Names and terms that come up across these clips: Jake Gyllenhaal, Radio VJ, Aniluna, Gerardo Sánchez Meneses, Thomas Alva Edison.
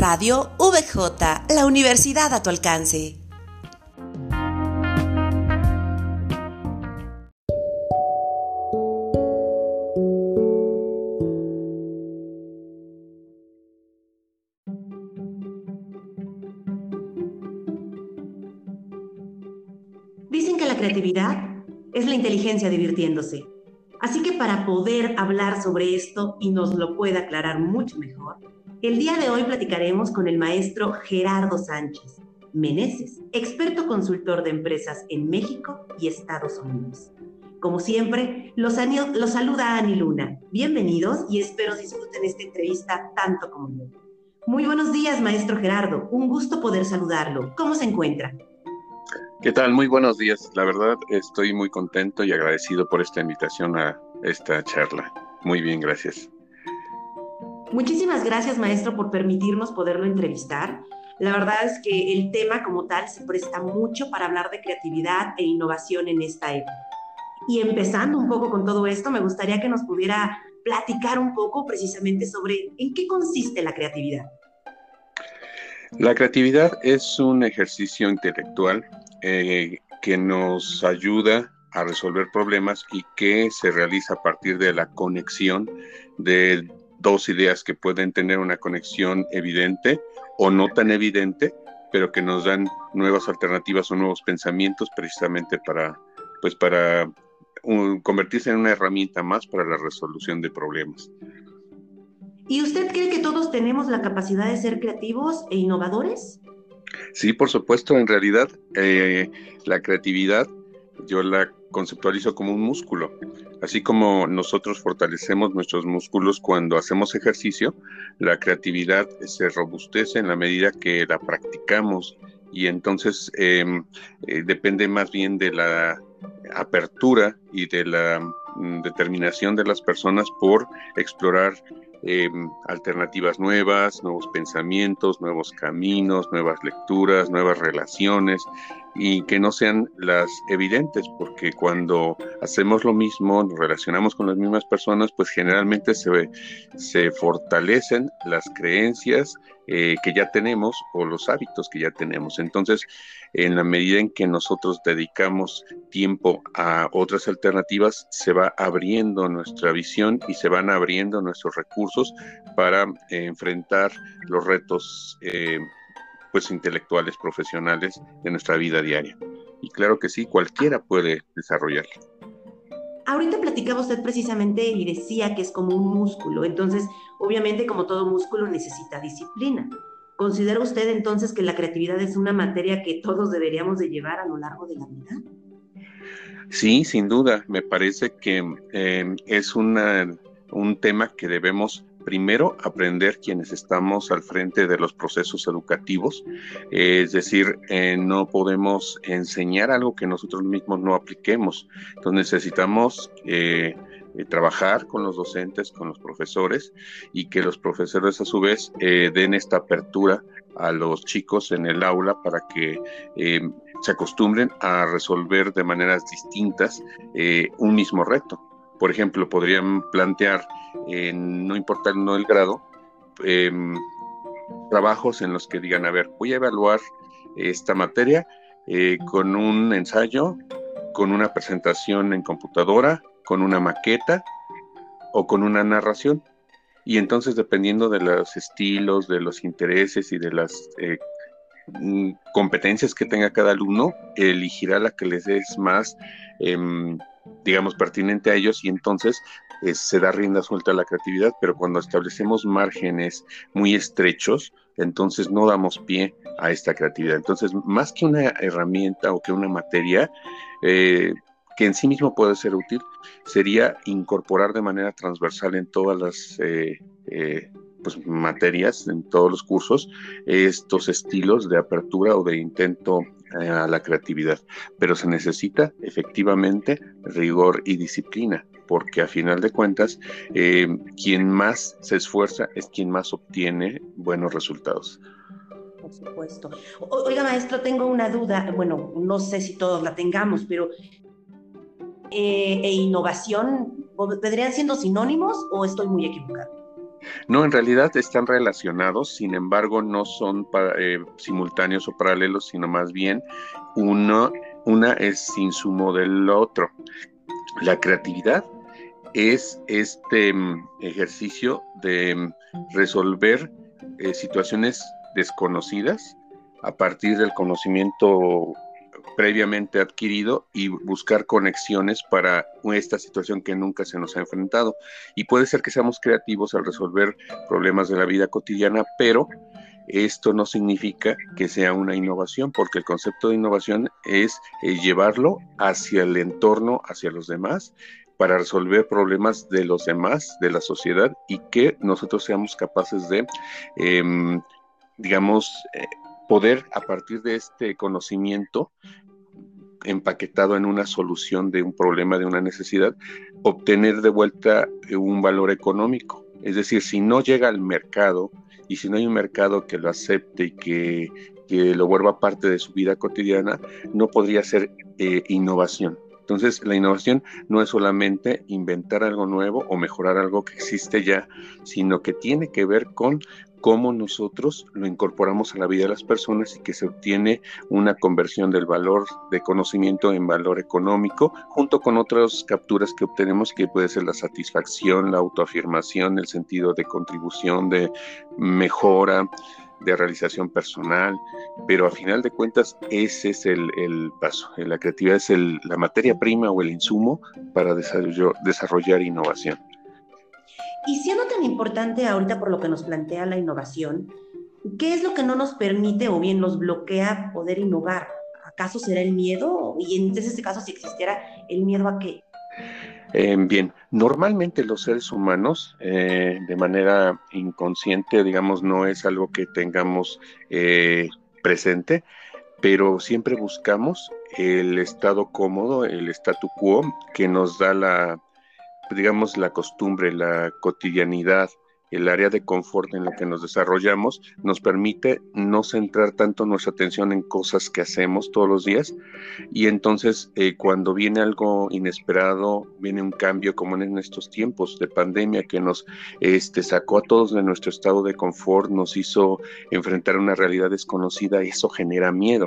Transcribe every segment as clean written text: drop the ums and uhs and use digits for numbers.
Radio VJ, la universidad a tu alcance. Dicen que la creatividad es la inteligencia divirtiéndose. Así que para poder hablar sobre esto y nos lo pueda aclarar mucho mejor, el día de hoy platicaremos con el maestro Gerardo Sánchez Meneses, experto consultor de empresas en México y Estados Unidos. Como siempre, los saluda Aniluna. Bienvenidos y espero disfruten esta entrevista tanto como yo. Muy buenos días, maestro Gerardo. Un gusto poder saludarlo. ¿Cómo se encuentra? ¿Qué tal? Muy buenos días. La verdad, estoy muy contento y agradecido por esta invitación a esta charla. Muy bien, gracias. Muchísimas gracias, maestro, por permitirnos poderlo entrevistar. La verdad es que el tema como tal se presta mucho para hablar de creatividad e innovación en esta época. Y empezando un poco con todo esto, me gustaría que nos pudiera platicar un poco precisamente sobre en qué consiste la creatividad. La creatividad es un ejercicio intelectual que nos ayuda a resolver problemas y que se realiza a partir de la conexión de dos ideas que pueden tener una conexión evidente o no tan evidente, pero que nos dan nuevas alternativas o nuevos pensamientos precisamente para convertirse en una herramienta más para la resolución de problemas. ¿Y usted cree que todos tenemos la capacidad de ser creativos e innovadores? Sí, por supuesto. En realidad, la creatividad yo la conceptualizo como un músculo. Así como nosotros fortalecemos nuestros músculos cuando hacemos ejercicio, la creatividad se robustece en la medida que la practicamos y entonces depende más bien de la apertura y de la determinación de las personas por explorar alternativas nuevas, nuevos pensamientos, nuevos caminos, nuevas lecturas, nuevas relaciones y que no sean las evidentes, porque cuando hacemos lo mismo, nos relacionamos con las mismas personas, pues generalmente se fortalecen las creencias que ya tenemos o los hábitos que ya tenemos. Entonces, en la medida en que nosotros dedicamos tiempo a otras alternativas, se va abriendo nuestra visión y se van abriendo nuestros recursos para enfrentar los retos intelectuales, profesionales de nuestra vida diaria. Y claro que sí, cualquiera puede desarrollarlo. Ahorita platicaba usted precisamente y decía que es como un músculo, entonces obviamente como todo músculo necesita disciplina. ¿Considera usted entonces que la creatividad es una materia que todos deberíamos de llevar a lo largo de la vida? Sí, sin duda, me parece que es un tema que debemos primero aprender quienes estamos al frente de los procesos educativos, es decir, no podemos enseñar algo que nosotros mismos no apliquemos. Entonces necesitamos trabajar con los docentes, con los profesores y que los profesores a su vez den esta apertura a los chicos en el aula para que se acostumbren a resolver de maneras distintas un mismo reto. Por ejemplo, podrían plantear, no importando el grado, trabajos en los que digan, a ver, voy a evaluar esta materia con un ensayo, con una presentación en computadora, con una maqueta o con una narración. Y entonces, dependiendo de los estilos, de los intereses y de las competencias que tenga cada alumno, elegirá la que les es más pertinente a ellos y entonces se da rienda suelta a la creatividad, pero cuando establecemos márgenes muy estrechos, entonces no damos pie a esta creatividad. Entonces, más que una herramienta o que una materia que en sí mismo puede ser útil, sería incorporar de manera transversal en todas las materias, en todos los cursos, estos estilos de apertura o de intento a la creatividad, pero se necesita efectivamente rigor y disciplina, porque a final de cuentas quien más se esfuerza es quien más obtiene buenos resultados. Por supuesto. Oiga, maestro, tengo una duda, bueno, no sé si todos la tengamos, pero ¿e innovación vendrían siendo sinónimos o estoy muy equivocado? No, en realidad están relacionados, sin embargo no son simultáneos o paralelos, sino más bien una es insumo del otro. La creatividad es este ejercicio de resolver situaciones desconocidas a partir del conocimiento previamente adquirido y buscar conexiones para esta situación que nunca se nos ha enfrentado. Y puede ser que seamos creativos al resolver problemas de la vida cotidiana, pero esto no significa que sea una innovación, porque el concepto de innovación es llevarlo hacia el entorno, hacia los demás, para resolver problemas de los demás, de la sociedad, y que nosotros seamos capaces de, poder, a partir de este conocimiento empaquetado en una solución de un problema, de una necesidad, obtener de vuelta un valor económico. Es decir, si no llega al mercado y si no hay un mercado que lo acepte y que lo vuelva parte de su vida cotidiana, no podría ser innovación. Entonces, la innovación no es solamente inventar algo nuevo o mejorar algo que existe ya, sino que tiene que ver con cómo nosotros lo incorporamos a la vida de las personas y que se obtiene una conversión del valor de conocimiento en valor económico, junto con otras capturas que obtenemos, que puede ser la satisfacción, la autoafirmación, el sentido de contribución, de mejora, de realización personal, pero a final de cuentas ese es el paso. La creatividad es la materia prima o el insumo para desarrollar innovación. Y siendo tan importante ahorita por lo que nos plantea la innovación, ¿qué es lo que no nos permite o bien nos bloquea poder innovar? ¿Acaso será el miedo? Y en ese caso, si existiera, ¿el miedo a qué? Bien, normalmente los seres humanos de manera inconsciente, digamos, no es algo que tengamos presente, pero siempre buscamos el estado cómodo, el statu quo que nos da la costumbre, la cotidianidad, el área de confort en la que nos desarrollamos, nos permite no centrar tanto nuestra atención en cosas que hacemos todos los días. Y entonces cuando viene algo inesperado, viene un cambio como en estos tiempos de pandemia que nos sacó a todos de nuestro estado de confort, nos hizo enfrentar una realidad desconocida, y eso genera miedo.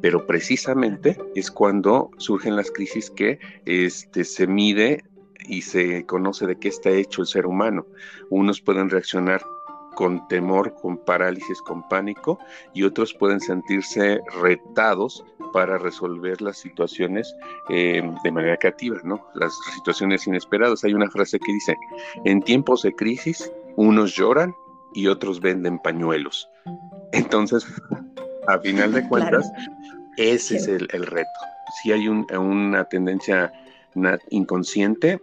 Pero precisamente es cuando surgen las crisis que se mide y se conoce de qué está hecho el ser humano. Unos pueden reaccionar con temor, con parálisis, con pánico, y otros pueden sentirse retados para resolver las situaciones de manera creativa, ¿no? Las situaciones inesperadas. Hay una frase que dice: en tiempos de crisis, unos lloran y otros venden pañuelos. Entonces, a final de cuentas, claro, ese es el reto. Si hay una tendencia inconsciente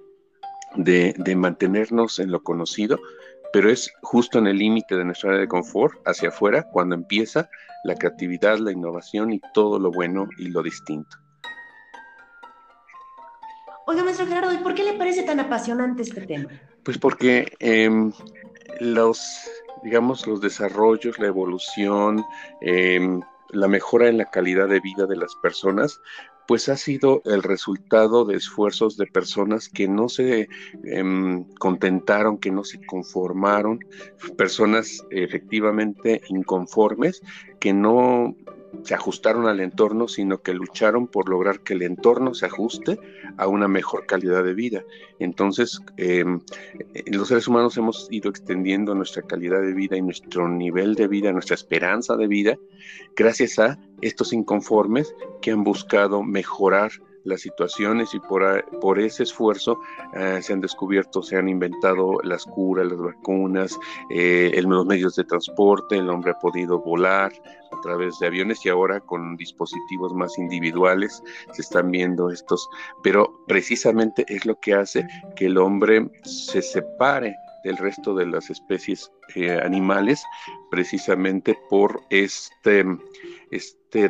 de mantenernos en lo conocido, pero es justo en el límite de nuestra área de confort hacia afuera cuando empieza la creatividad, la innovación y todo lo bueno y lo distinto. Oiga, maestro Gerardo, ¿y por qué le parece tan apasionante este tema? Pues porque los desarrollos, la evolución, la mejora en la calidad de vida de las personas, pues ha sido el resultado de esfuerzos de personas que no se contentaron, que no se conformaron, personas efectivamente inconformes, que no se ajustaron al entorno, sino que lucharon por lograr que el entorno se ajuste a una mejor calidad de vida. Entonces, los seres humanos hemos ido extendiendo nuestra calidad de vida y nuestro nivel de vida, nuestra esperanza de vida, gracias a estos inconformes que han buscado mejorar las situaciones, y por ese esfuerzo se han descubierto, se han inventado las curas, las vacunas, los medios de transporte. El hombre ha podido volar a través de aviones, y ahora con dispositivos más individuales se están viendo estos, pero precisamente es lo que hace que el hombre se separe del resto de las especies animales, precisamente por este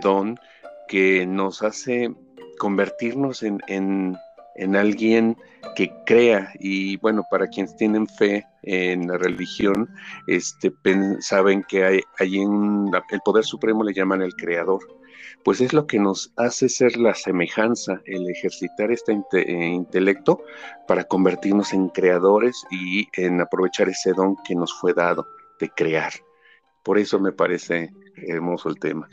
don que nos hace convertirnos en alguien que crea. Y bueno, para quienes tienen fe en la religión, saben que hay el poder supremo, le llaman el creador. pues es lo que nos hace ser la semejanza, el ejercitar este intelecto para convertirnos en creadores y en aprovechar ese don que nos fue dado de crear. Por eso me parece hermoso el tema.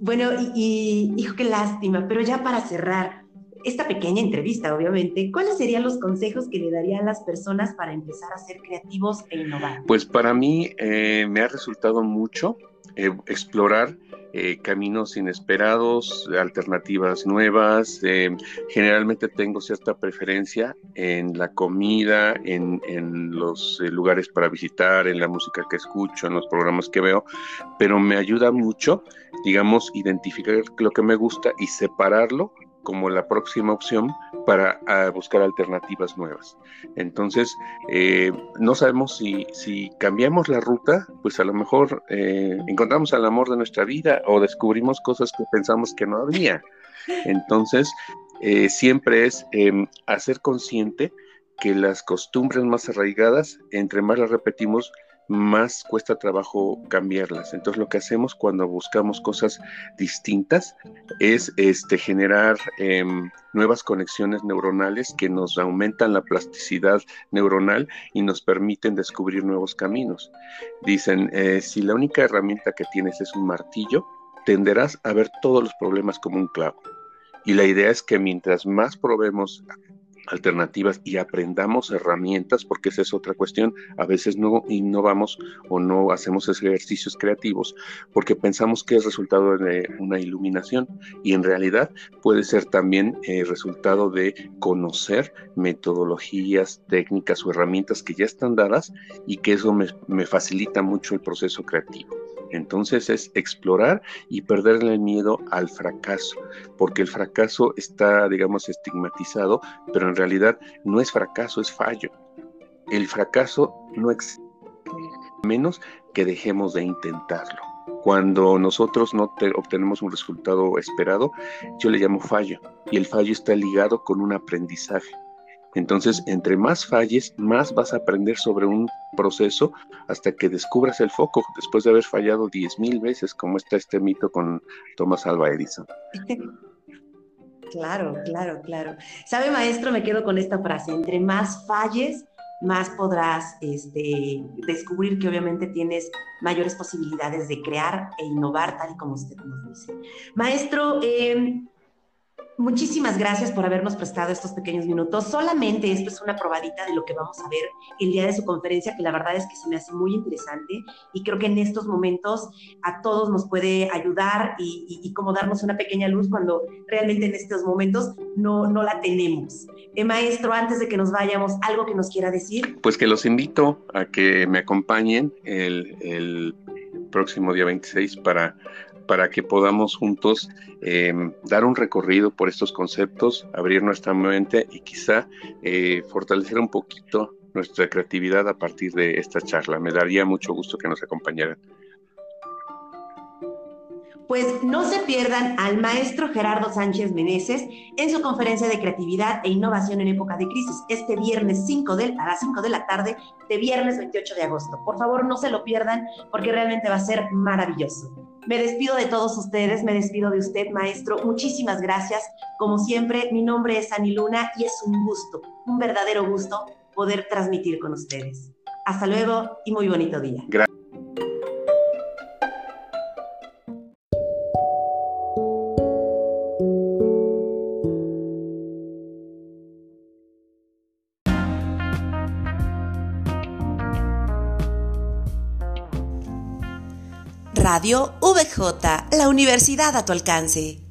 Bueno, y hijo, qué lástima, pero ya para cerrar esta pequeña entrevista, obviamente, ¿cuáles serían los consejos que le darían las personas para empezar a ser creativos e innovar? Pues para mí me ha resultado mucho explorar caminos inesperados, alternativas nuevas. Generalmente tengo cierta preferencia en la comida, en los lugares para visitar, en la música que escucho, en los programas que veo, pero me ayuda mucho, digamos, identificar lo que me gusta y separarlo como la próxima opción para buscar alternativas nuevas. Entonces, no sabemos si cambiamos la ruta, pues a lo mejor encontramos al amor de nuestra vida o descubrimos cosas que pensamos que no había. Entonces, siempre es hacer consciente que las costumbres más arraigadas, entre más las repetimos, más cuesta trabajo cambiarlas. Entonces lo que hacemos cuando buscamos cosas distintas es generar nuevas conexiones neuronales que nos aumentan la plasticidad neuronal y nos permiten descubrir nuevos caminos. Dicen, si la única herramienta que tienes es un martillo, tenderás a ver todos los problemas como un clavo. Y la idea es que mientras más probemos alternativas y aprendamos herramientas, porque esa es otra cuestión, a veces no innovamos o no hacemos ejercicios creativos porque pensamos que es resultado de una iluminación y en realidad puede ser también resultado de conocer metodologías, técnicas o herramientas que ya están dadas y que eso me facilita mucho el proceso creativo. Entonces es explorar y perderle el miedo al fracaso, porque el fracaso está, digamos, estigmatizado, pero en realidad no es fracaso, es fallo. El fracaso no existe, menos que dejemos de intentarlo. Cuando nosotros no obtenemos un resultado esperado, yo le llamo fallo, y el fallo está ligado con un aprendizaje. Entonces, entre más falles, más vas a aprender sobre un proceso hasta que descubras el foco, después de haber fallado 10,000 veces, como está este mito con Thomas Alva Edison. Claro, claro, claro. ¿Sabe, maestro? Me quedo con esta frase, entre más falles, más podrás descubrir que obviamente tienes mayores posibilidades de crear e innovar, tal y como usted nos dice. Maestro, muchísimas gracias por habernos prestado estos pequeños minutos. Solamente esto es una probadita de lo que vamos a ver el día de su conferencia, que la verdad es que se me hace muy interesante y creo que en estos momentos a todos nos puede ayudar y como darnos una pequeña luz cuando realmente en estos momentos no la tenemos. Maestro, antes de que nos vayamos, ¿algo que nos quiera decir? Pues que los invito a que me acompañen el próximo día 26 para que podamos juntos dar un recorrido por estos conceptos, abrir nuestra mente y quizá fortalecer un poquito nuestra creatividad a partir de esta charla. Me daría mucho gusto que nos acompañaran. Pues no se pierdan al maestro Gerardo Sánchez Meneses en su conferencia de creatividad e innovación en época de crisis, este viernes a las 5 de la tarde, de viernes 28 de agosto. Por favor, no se lo pierdan porque realmente va a ser maravilloso. Me despido de todos ustedes, me despido de usted, maestro. Muchísimas gracias. Como siempre, mi nombre es Aniluna y es un gusto, un verdadero gusto poder transmitir con ustedes. Hasta luego y muy bonito día. Gracias. Radio VJ, la universidad a tu alcance.